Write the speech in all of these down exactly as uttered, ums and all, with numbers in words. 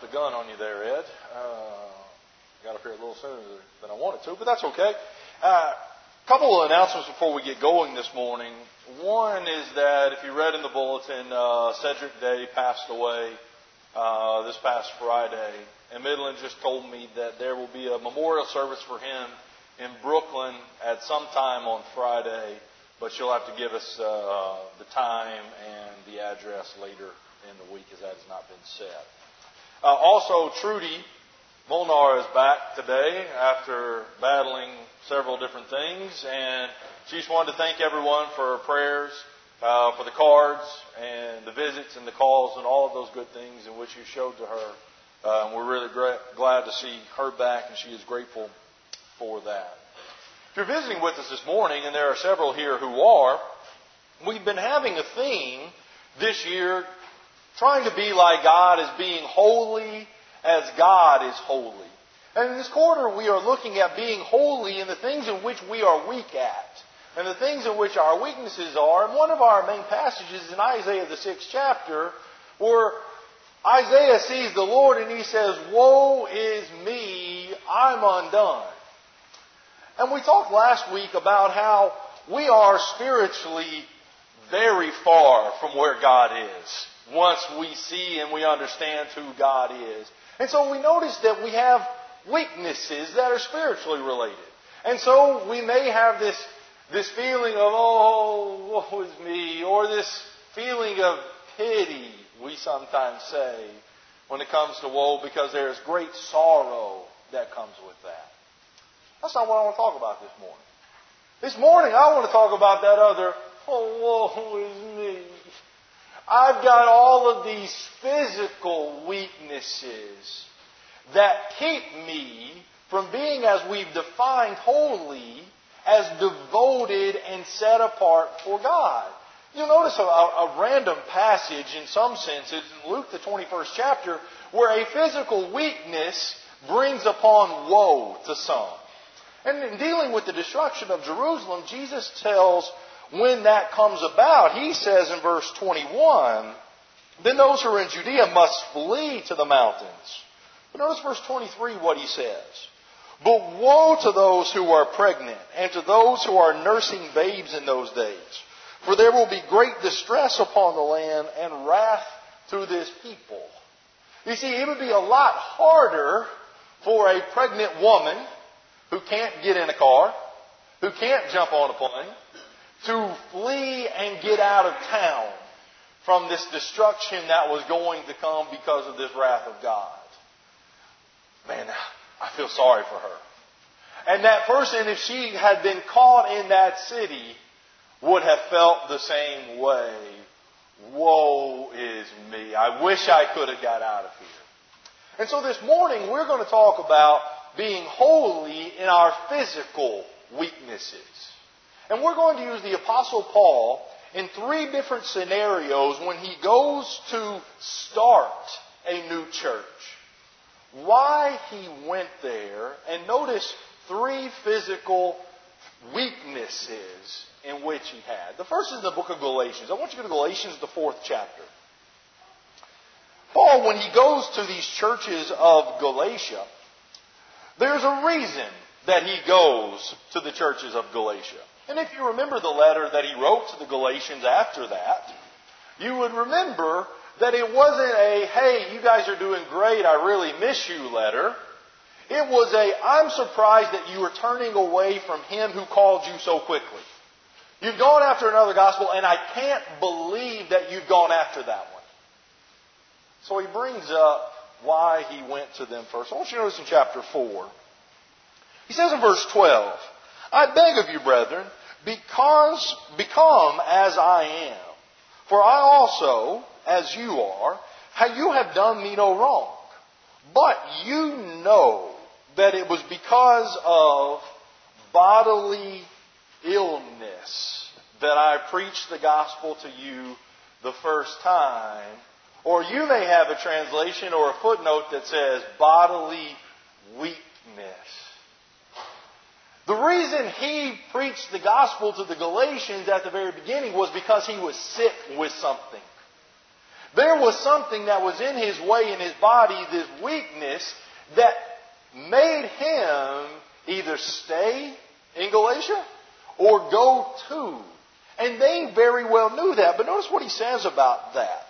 jumped the gun on you there, Ed. Uh, got up here a little sooner than I wanted to, but that's okay. A uh, couple of announcements before we get going this morning. One is that if you read in the bulletin, uh, Cedric Day passed away uh, this past Friday. And Midland just told me that there will be a memorial service for him in Brooklyn at some time on Friday. But you'll have to give us uh, the time and the address later in the week, as that has not been set. Uh, also, Trudy Molnar is back today after battling several different things, and she just wanted to thank everyone for her prayers, uh, for the cards, and the visits, and the calls, and all of those good things in which you showed to her. Uh, and we're really gra- glad to see her back, and she is grateful for that. If you're visiting with us this morning, and there are several here who are, we've been having a theme this year, trying to be like God as being holy as God is holy. And in this quarter, we are looking at being holy in the things in which we are weak at, and the things in which our weaknesses are. And one of our main passages is in Isaiah, the sixth chapter, where Isaiah sees the Lord and he says, "Woe is me, I'm undone." And we talked last week about how we are spiritually very far from where God is once we see and we understand who God is. And so we notice that we have weaknesses that are spiritually related. And so we may have this, this feeling of, oh, woe is me, or this feeling of pity, we sometimes say, when it comes to woe, because there is great sorrow that comes with that. That's not what I want to talk about this morning. This morning, I want to talk about that other, oh, woe is me. I've got all of these physical weaknesses that keep me from being, as we've defined, holy, as devoted and set apart for God. You'll notice a, a random passage in some senses in Luke, the twenty-first chapter, where a physical weakness brings upon woe to some. And in dealing with the destruction of Jerusalem, Jesus tells when that comes about, he says in verse twenty-one, "Then those who are in Judea must flee to the mountains." But notice verse twenty-three what he says. "But woe to those who are pregnant and to those who are nursing babes in those days. For there will be great distress upon the land and wrath to this people." You see, it would be a lot harder for a pregnant woman who can't get in a car, who can't jump on a plane, to flee and get out of town from this destruction that was going to come because of this wrath of God. Man, I feel sorry for her. And that person, if she had been caught in that city, would have felt the same way. Woe is me. I wish I could have got out of here. And so this morning, we're going to talk about being holy in our physical weaknesses. And we're going to use the Apostle Paul in three different scenarios when he goes to start a new church. Why he went there, and notice three physical weaknesses in which he had. The first is in the book of Galatians. I want you to go to Galatians, the fourth chapter. Paul, when he goes to these churches of Galatia, there's a reason that he goes to the churches of Galatia. And if you remember the letter that he wrote to the Galatians after that, you would remember that it wasn't a, hey, you guys are doing great, I really miss you letter. It was a, I'm surprised that you are turning away from him who called you so quickly. You've gone after another gospel, and I can't believe that you've gone after that one. So he brings up why he went to them first. I want you to notice in chapter four, he says in verse twelve, "I beg of you, brethren, because become as I am, for I also, as you are, how you have done me no wrong. But you know that it was because of bodily illness that I preached the gospel to you the first time." Or you may have a translation or a footnote that says bodily weakness. The reason he preached the gospel to the Galatians at the very beginning was because he was sick with something. There was something that was in his way, in his body, this weakness, that made him either stay in Galatia or go to. And they very well knew that. But notice what he says about that.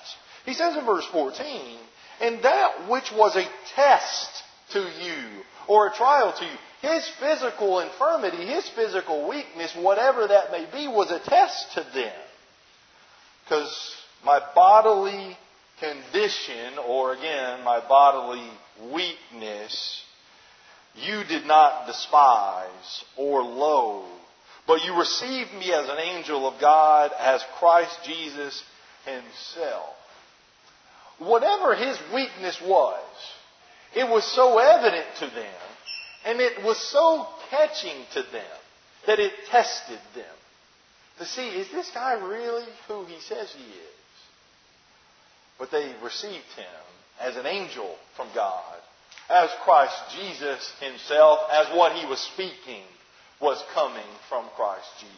He says in verse fourteen, and that which was a test to you, or a trial to you, his physical infirmity, his physical weakness, whatever that may be, was a test to them. Because my bodily condition, or again, my bodily weakness, you did not despise or loathe, but you received me as an angel of God, as Christ Jesus Himself. Whatever his weakness was, it was so evident to them, and it was so catching to them, that it tested them. To see, is this guy really who he says he is? But they received him as an angel from God, as Christ Jesus himself, as what he was speaking was coming from Christ Jesus.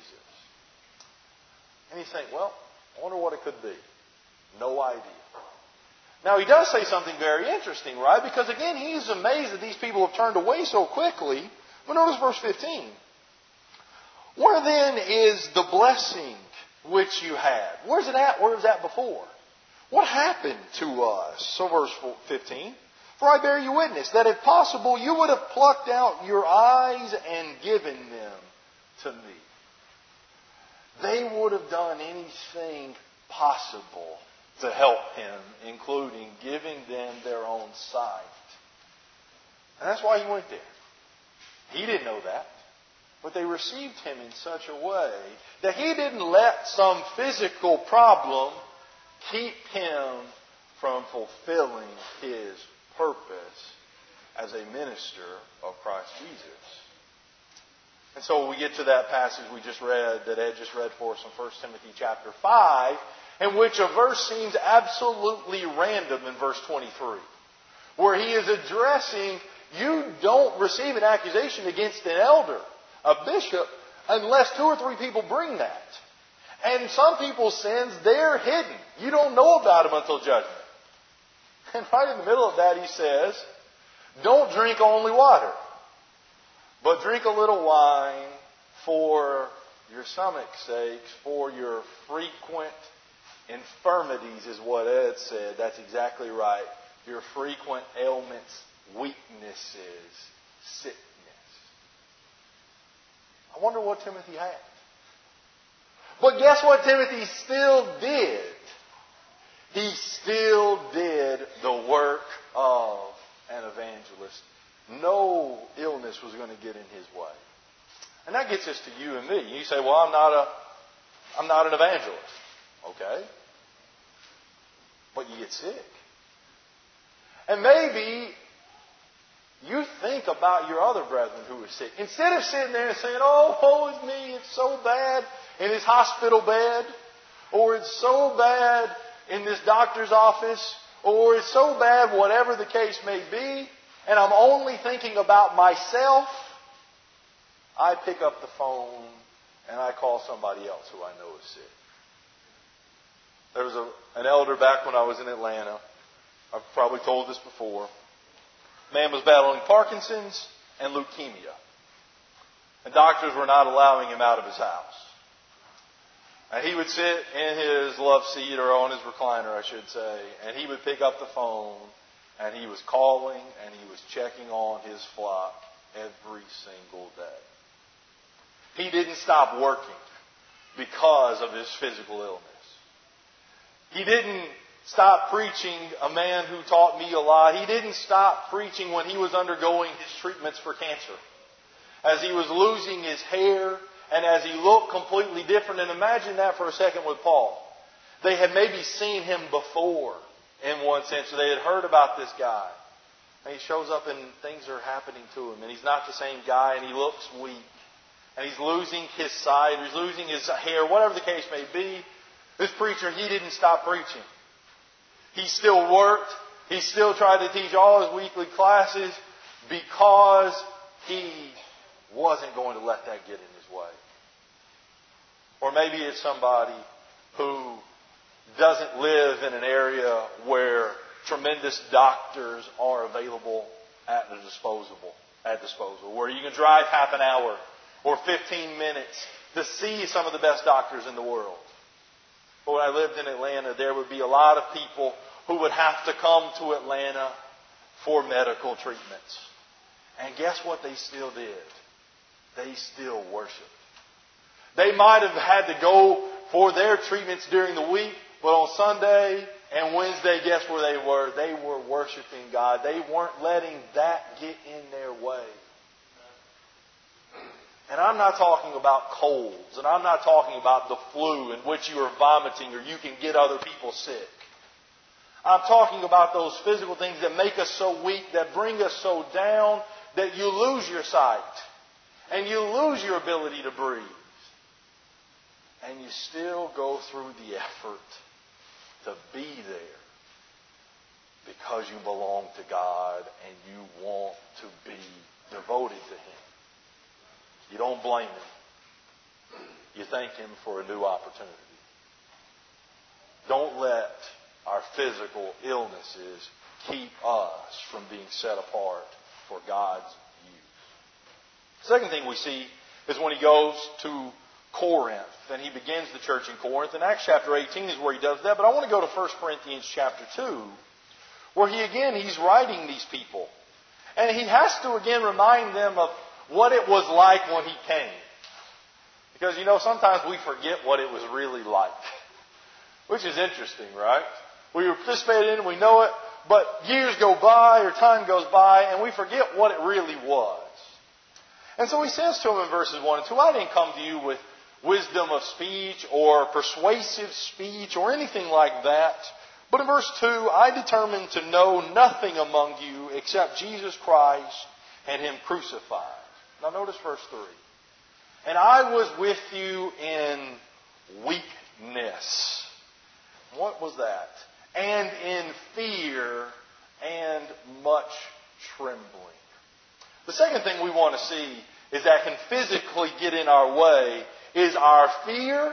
And you think, well, I wonder what it could be. No idea. Now, he does say something very interesting, right? Because, again, he's amazed that these people have turned away so quickly. But notice verse fifteen. Where then is the blessing which you had? Where's it at? Where was that before? What happened to us? So verse fifteen. For I bear you witness that if possible you would have plucked out your eyes and given them to me. They would have done anything possible to help him, including giving them their own sight. And that's why he went there. He didn't know that. But they received him in such a way that he didn't let some physical problem keep him from fulfilling his purpose as a minister of Christ Jesus. And so we get to that passage we just read, that Ed just read for us in First Timothy chapter five, in which a verse seems absolutely random in verse twenty-three, where he is addressing, you don't receive an accusation against an elder, a bishop, unless two or three people bring that. And some people's sins, they're hidden. You don't know about them until judgment. And right in the middle of that, he says, don't drink only water, but drink a little wine for your stomach's sake, for your frequent infirmities is what Ed said. That's exactly right. Your frequent ailments, weaknesses, sickness. I wonder what Timothy had. But guess what Timothy still did? He still did the work of an evangelist. No illness was going to get in his way. And that gets us to you and me. You say, well, I'm not a, I'm not an evangelist. Okay? But you get sick. And maybe you think about your other brethren who are sick. Instead of sitting there and saying, oh, woe is me, it's so bad in this hospital bed, or it's so bad in this doctor's office, or it's so bad, whatever the case may be, and I'm only thinking about myself, I pick up the phone and I call somebody else who I know is sick. There was a, an elder back when I was in Atlanta. I've probably told this before. Man was battling Parkinson's and leukemia. And doctors were not allowing him out of his house. And he would sit in his love seat, or on his recliner, I should say, and he would pick up the phone, and he was calling, and he was checking on his flock every single day. He didn't stop working because of his physical illness. He didn't stop preaching, a man who taught me a lot. He didn't stop preaching when he was undergoing his treatments for cancer. As he was losing his hair and as he looked completely different. And imagine that for a second with Paul. They had maybe seen him before in one sense. They had heard about this guy. And he shows up and things are happening to him. And he's not the same guy and he looks weak. And he's losing his sight. He's losing his hair. Whatever the case may be. This preacher, he didn't stop preaching. He still worked. He still tried to teach all his weekly classes because he wasn't going to let that get in his way. Or maybe it's somebody who doesn't live in an area where tremendous doctors are available at the disposable, at disposal, where you can drive half an hour or fifteen minutes to see some of the best doctors in the world. But when I lived in Atlanta, there would be a lot of people who would have to come to Atlanta for medical treatments. And guess what they still did? They still worshiped. They might have had to go for their treatments during the week, but on Sunday and Wednesday, guess where they were? They were worshiping God. They weren't letting that get in their way. And I'm not talking about colds, and I'm not talking about the flu in which you are vomiting or you can get other people sick. I'm talking about those physical things that make us so weak, that bring us so down, that you lose your sight and you lose your ability to breathe. And you still go through the effort to be there because you belong to God and you want to be devoted to Him. You don't blame Him. You thank Him for a new opportunity. Don't let our physical illnesses keep us from being set apart for God's use. The second thing we see is when he goes to Corinth, and he begins the church in Corinth. And Acts chapter eighteen is where he does that. But I want to go to First Corinthians chapter two, where he again, he's writing these people. And he has to again remind them of what it was like when he came. Because, you know, sometimes we forget what it was really like. Which is interesting, right? We participate in it, we know it, but years go by or time goes by and we forget what it really was. And so he says to them in verses one and two, I didn't come to you with wisdom of speech or persuasive speech or anything like that. But in verse two, I determined to know nothing among you except Jesus Christ and Him crucified. Now notice verse three. And I was with you in weakness. What was that? And in fear and much trembling. The second thing we want to see is that can physically get in our way is our fear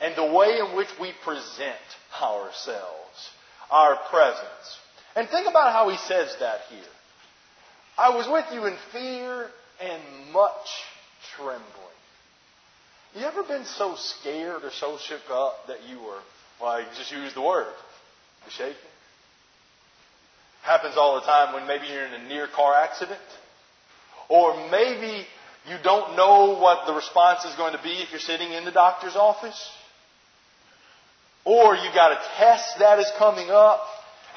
and the way in which we present ourselves, our presence. And think about how he says that here. I was with you in fear and much trembling. You ever been so scared or so shook up that you were, well, I just used the word, you're shaking? Happens all the time when maybe you're in a near car accident. Or maybe you don't know what the response is going to be if you're sitting in the doctor's office. Or you've got a test that is coming up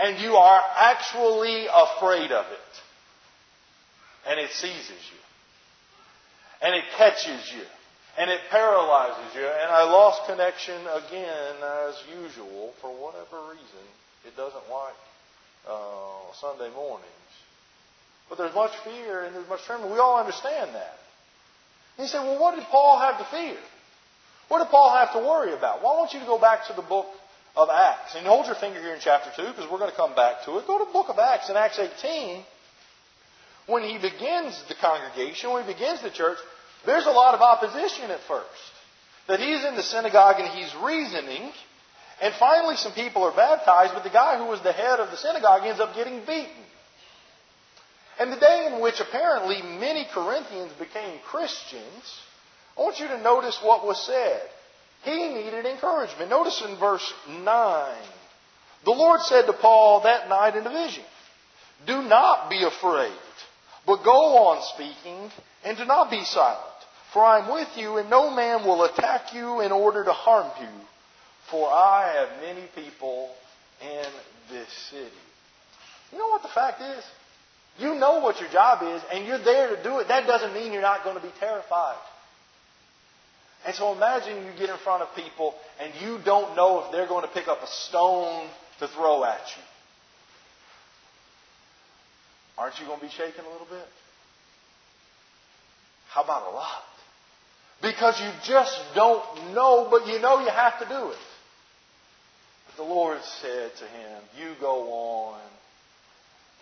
and you are actually afraid of it. And it seizes you. And it catches you. And it paralyzes you. And I lost connection again as usual. For whatever reason, it doesn't like uh, Sunday mornings. But there's much fear and there's much trembling. We all understand that. And you say, well, what did Paul have to fear? What did Paul have to worry about? Well, I want you to go back to the book of Acts. And hold your finger here in chapter two because we're going to come back to it. Go to the book of Acts in Acts eighteen. When he begins the congregation, when he begins the church, there's a lot of opposition at first. That he's in the synagogue and he's reasoning. And finally some people are baptized, but the guy who was the head of the synagogue ends up getting beaten. And the day in which apparently many Corinthians became Christians, I want you to notice what was said. He needed encouragement. Notice in verse nine, the Lord said to Paul that night in a vision, do not be afraid, but go on speaking and do not be silent. For I am with you and no man will attack you in order to harm you. For I have many people in this city. You know what the fact is? You know what your job is, and you're there to do it. That doesn't mean you're not going to be terrified. And so imagine you get in front of people, and you don't know if they're going to pick up a stone to throw at you. Aren't you going to be shaken a little bit? How about a lot? Because you just don't know, but you know you have to do it. But the Lord said to him, you go on.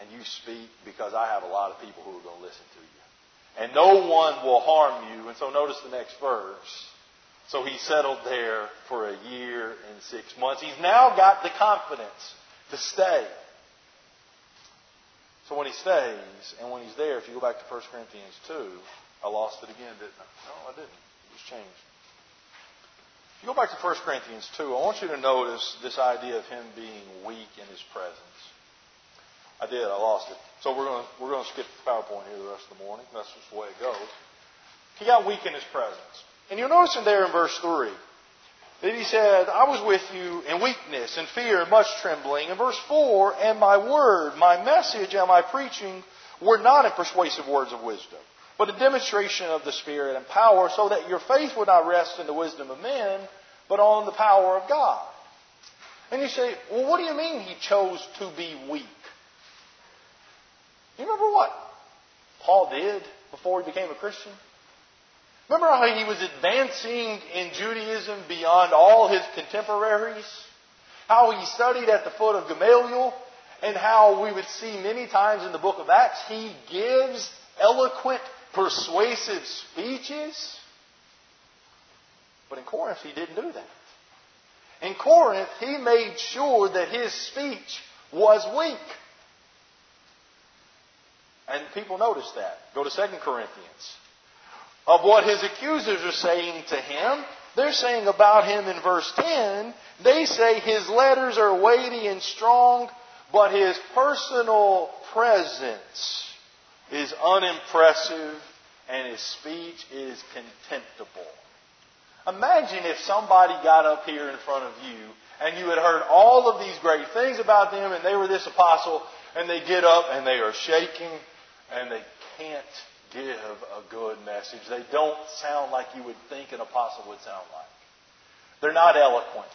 And you speak because I have a lot of people who are going to listen to you. And no one will harm you. And so notice the next verse. So he settled there for a year and six months. He's now got the confidence to stay. So when he stays and when he's there, if you go back to First Corinthians two, I lost it again, didn't I? No, I didn't. It was changed. If you go back to First Corinthians two, I want you to notice this idea of him being weak in his presence. I did. I lost it. So we're going to, we're going to skip the PowerPoint here the rest of the morning. That's just the way it goes. He got weak in his presence. And you'll notice in there in verse three that he said, I was with you in weakness and fear and much trembling. In verse four, and my word, my message, and my preaching were not in persuasive words of wisdom, but a demonstration of the Spirit and power, so that your faith would not rest in the wisdom of men, but on the power of God. And you say, well, what do you mean he chose to be weak? You remember what Paul did before he became a Christian? Remember how he was advancing in Judaism beyond all his contemporaries? How he studied at the foot of Gamaliel? And how we would see many times in the book of Acts, he gives eloquent, persuasive speeches. But in Corinth, he didn't do that. In Corinth, he made sure that his speech was weak. And people noticed that. Go to Second Corinthians. Of what his accusers are saying to him, they're saying about him in verse ten, they say his letters are weighty and strong, but his personal presence is unimpressive and his speech is contemptible. Imagine if somebody got up here in front of you and you had heard all of these great things about them and they were this apostle, and they get up and they are shaking and they can't give a good message. They don't sound like you would think an apostle would sound like. They're not eloquent.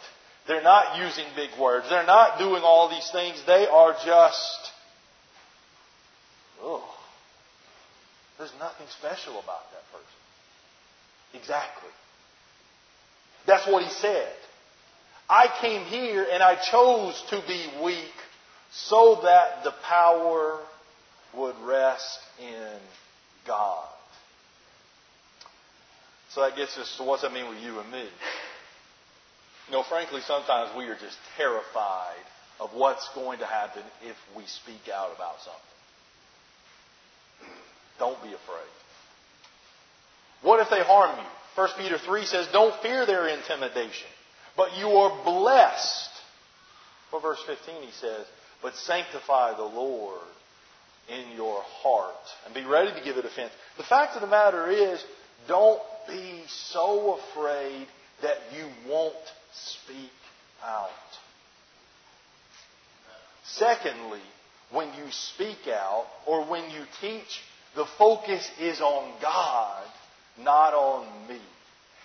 They're not using big words. They're not doing all these things. They are just, oh, there's nothing special about that person. Exactly. That's what he said. I came here and I chose to be weak so that the power would rest in God. So that gets us to what does that mean with you and me? You know, frankly, sometimes we are just terrified of what's going to happen if we speak out about something. Don't be afraid. What if they harm you? First Peter three says, don't fear their intimidation, but you are blessed. For verse fifteen, he says, but sanctify the Lord in your heart and be ready to give it offense. The fact of the matter is, don't be so afraid that you won't speak out. Secondly, when you speak out or when you teach, the focus is on God, not on me.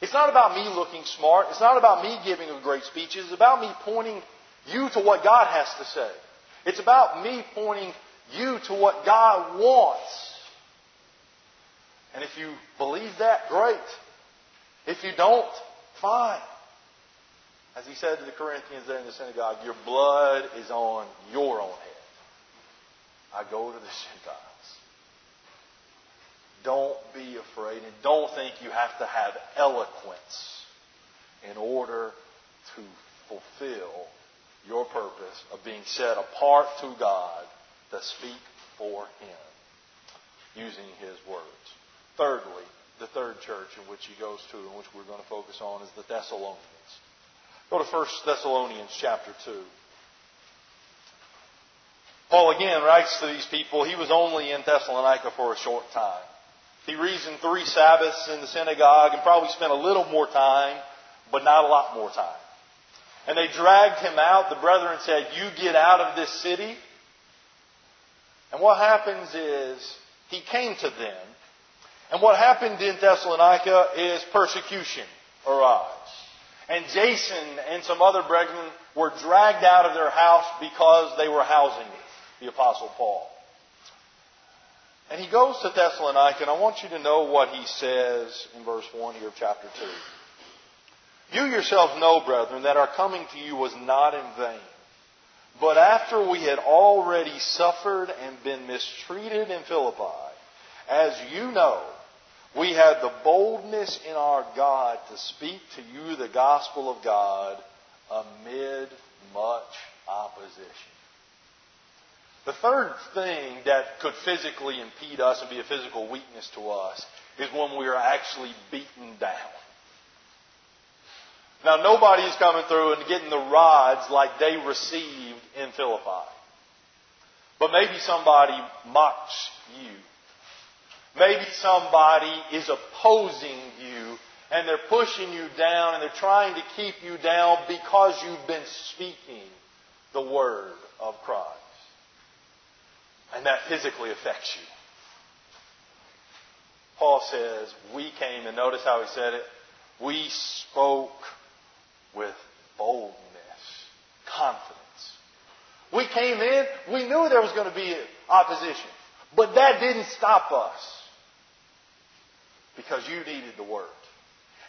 It's not about me looking smart. It's not about me giving a great speech. It's about me pointing you to what God has to say. It's about me pointing you to what God wants. And if you believe that, great. If you don't, fine. As he said to the Corinthians there in the synagogue, your blood is on your own head. I go to the Gentiles. Don't be afraid and don't think you have to have eloquence in order to fulfill your purpose of being set apart to God to speak for Him using His words. Thirdly, the third church in which He goes to and which we're going to focus on is the Thessalonians. Go to First Thessalonians chapter two. Paul again writes to these people. He was only in Thessalonica for a short time. He reasoned three Sabbaths in the synagogue and probably spent a little more time, but not a lot more time. And they dragged him out. The brethren said, you get out of this city. And what happens is he came to them. And what happened in Thessalonica is persecution arrives. And Jason and some other brethren were dragged out of their house because they were housing the Apostle Paul. And he goes to Thessalonica, and I want you to know what he says in verse one here of chapter two. You yourselves know, brethren, that our coming to you was not in vain. But after we had already suffered and been mistreated in Philippi, as you know, We have the boldness in our God to speak to you the gospel of God amid much opposition. The third thing that could physically impede us and be a physical weakness to us is when we are actually beaten down. Now, nobody's coming through and getting the rods like they received in Philippi. But maybe somebody mocks you. Maybe somebody is opposing you and they're pushing you down and they're trying to keep you down because you've been speaking the word of Christ. And that physically affects you. Paul says, we came, and notice how he said it, we spoke with boldness, confidence. We came in, we knew there was going to be opposition. But that didn't stop us. Because you needed the Word.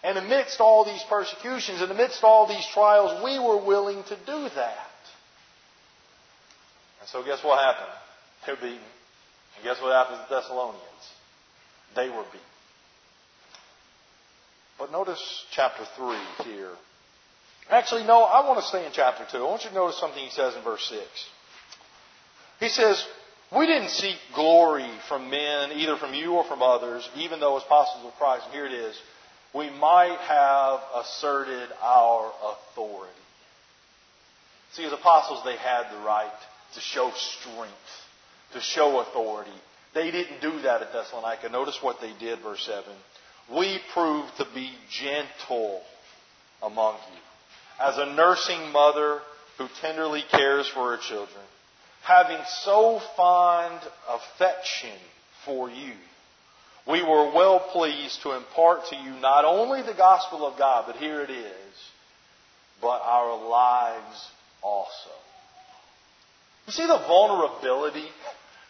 And amidst all these persecutions, and amidst all these trials, we were willing to do that. And so guess what happened? They're beaten. And guess what happened to the Thessalonians? They were beaten. But notice chapter three here. Actually, no, I want to stay in chapter two. I want you to notice something he says in verse six. He says, we didn't seek glory from men, either from you or from others, even though as apostles of Christ, and here it is, we might have asserted our authority. See, as apostles, they had the right to show strength, to show authority. They didn't do that at Thessalonica. Notice what they did, verse seven. We proved to be gentle among you, as a nursing mother who tenderly cares for her children, having so fond affection for you, we were well pleased to impart to you not only the gospel of God, but here it is, but our lives also. You see the vulnerability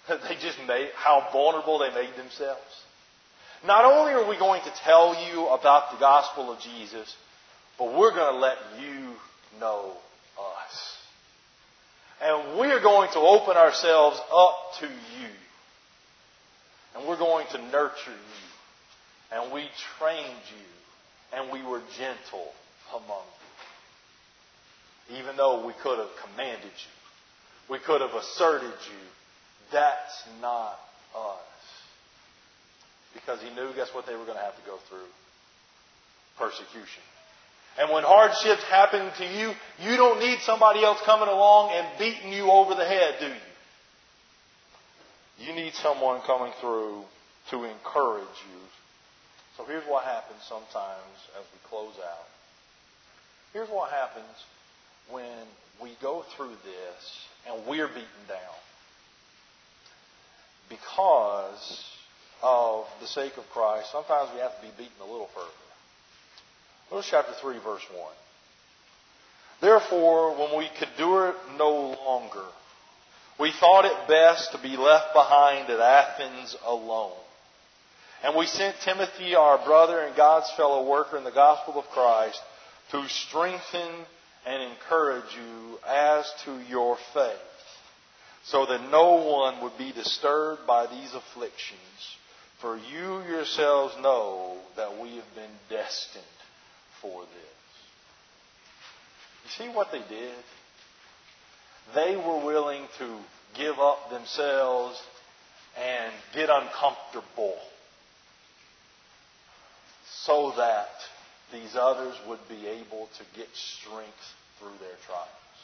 that they just made, how vulnerable they made themselves? Not only are we going to tell you about the gospel of Jesus, but we're going to let you know us. And we're going to open ourselves up to you. And we're going to nurture you. And we trained you. And we were gentle among you. Even though we could have commanded you. We could have asserted you. That's not us. Because he knew, guess what they were going to have to go through? Persecution. And when hardships happen to you, you don't need somebody else coming along and beating you over the head, do you? You need someone coming through to encourage you. So here's what happens sometimes as we close out. Here's what happens when we go through this and we're beaten down. Because of the sake of Christ, sometimes we have to be beaten a little further. Notice chapter three, verse one. Therefore, when we could do it no longer, we thought it best to be left behind at Athens alone. And we sent Timothy, our brother and God's fellow worker in the gospel of Christ, to strengthen and encourage you as to your faith, so that no one would be disturbed by these afflictions. For you yourselves know that we have been destined for this. You see what they did? They were willing to give up themselves and get uncomfortable so that these others would be able to get strength through their trials.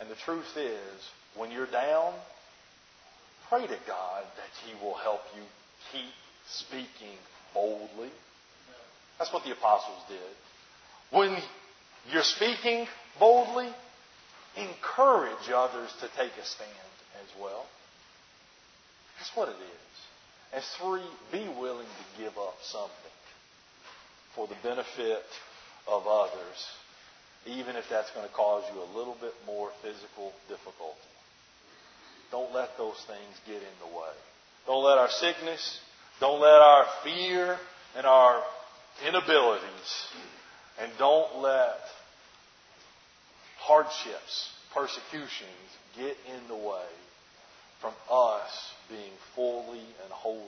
And the truth is, when you're down, pray to God that He will help you keep speaking boldly. That's what the apostles did. When you're speaking boldly, encourage others to take a stand as well. That's what it is. And three, be willing to give up something for the benefit of others, even if that's going to cause you a little bit more physical difficulty. Don't let those things get in the way. Don't let our sickness, don't let our fear and our inabilities, and don't let hardships, persecutions get in the way from us being fully and wholly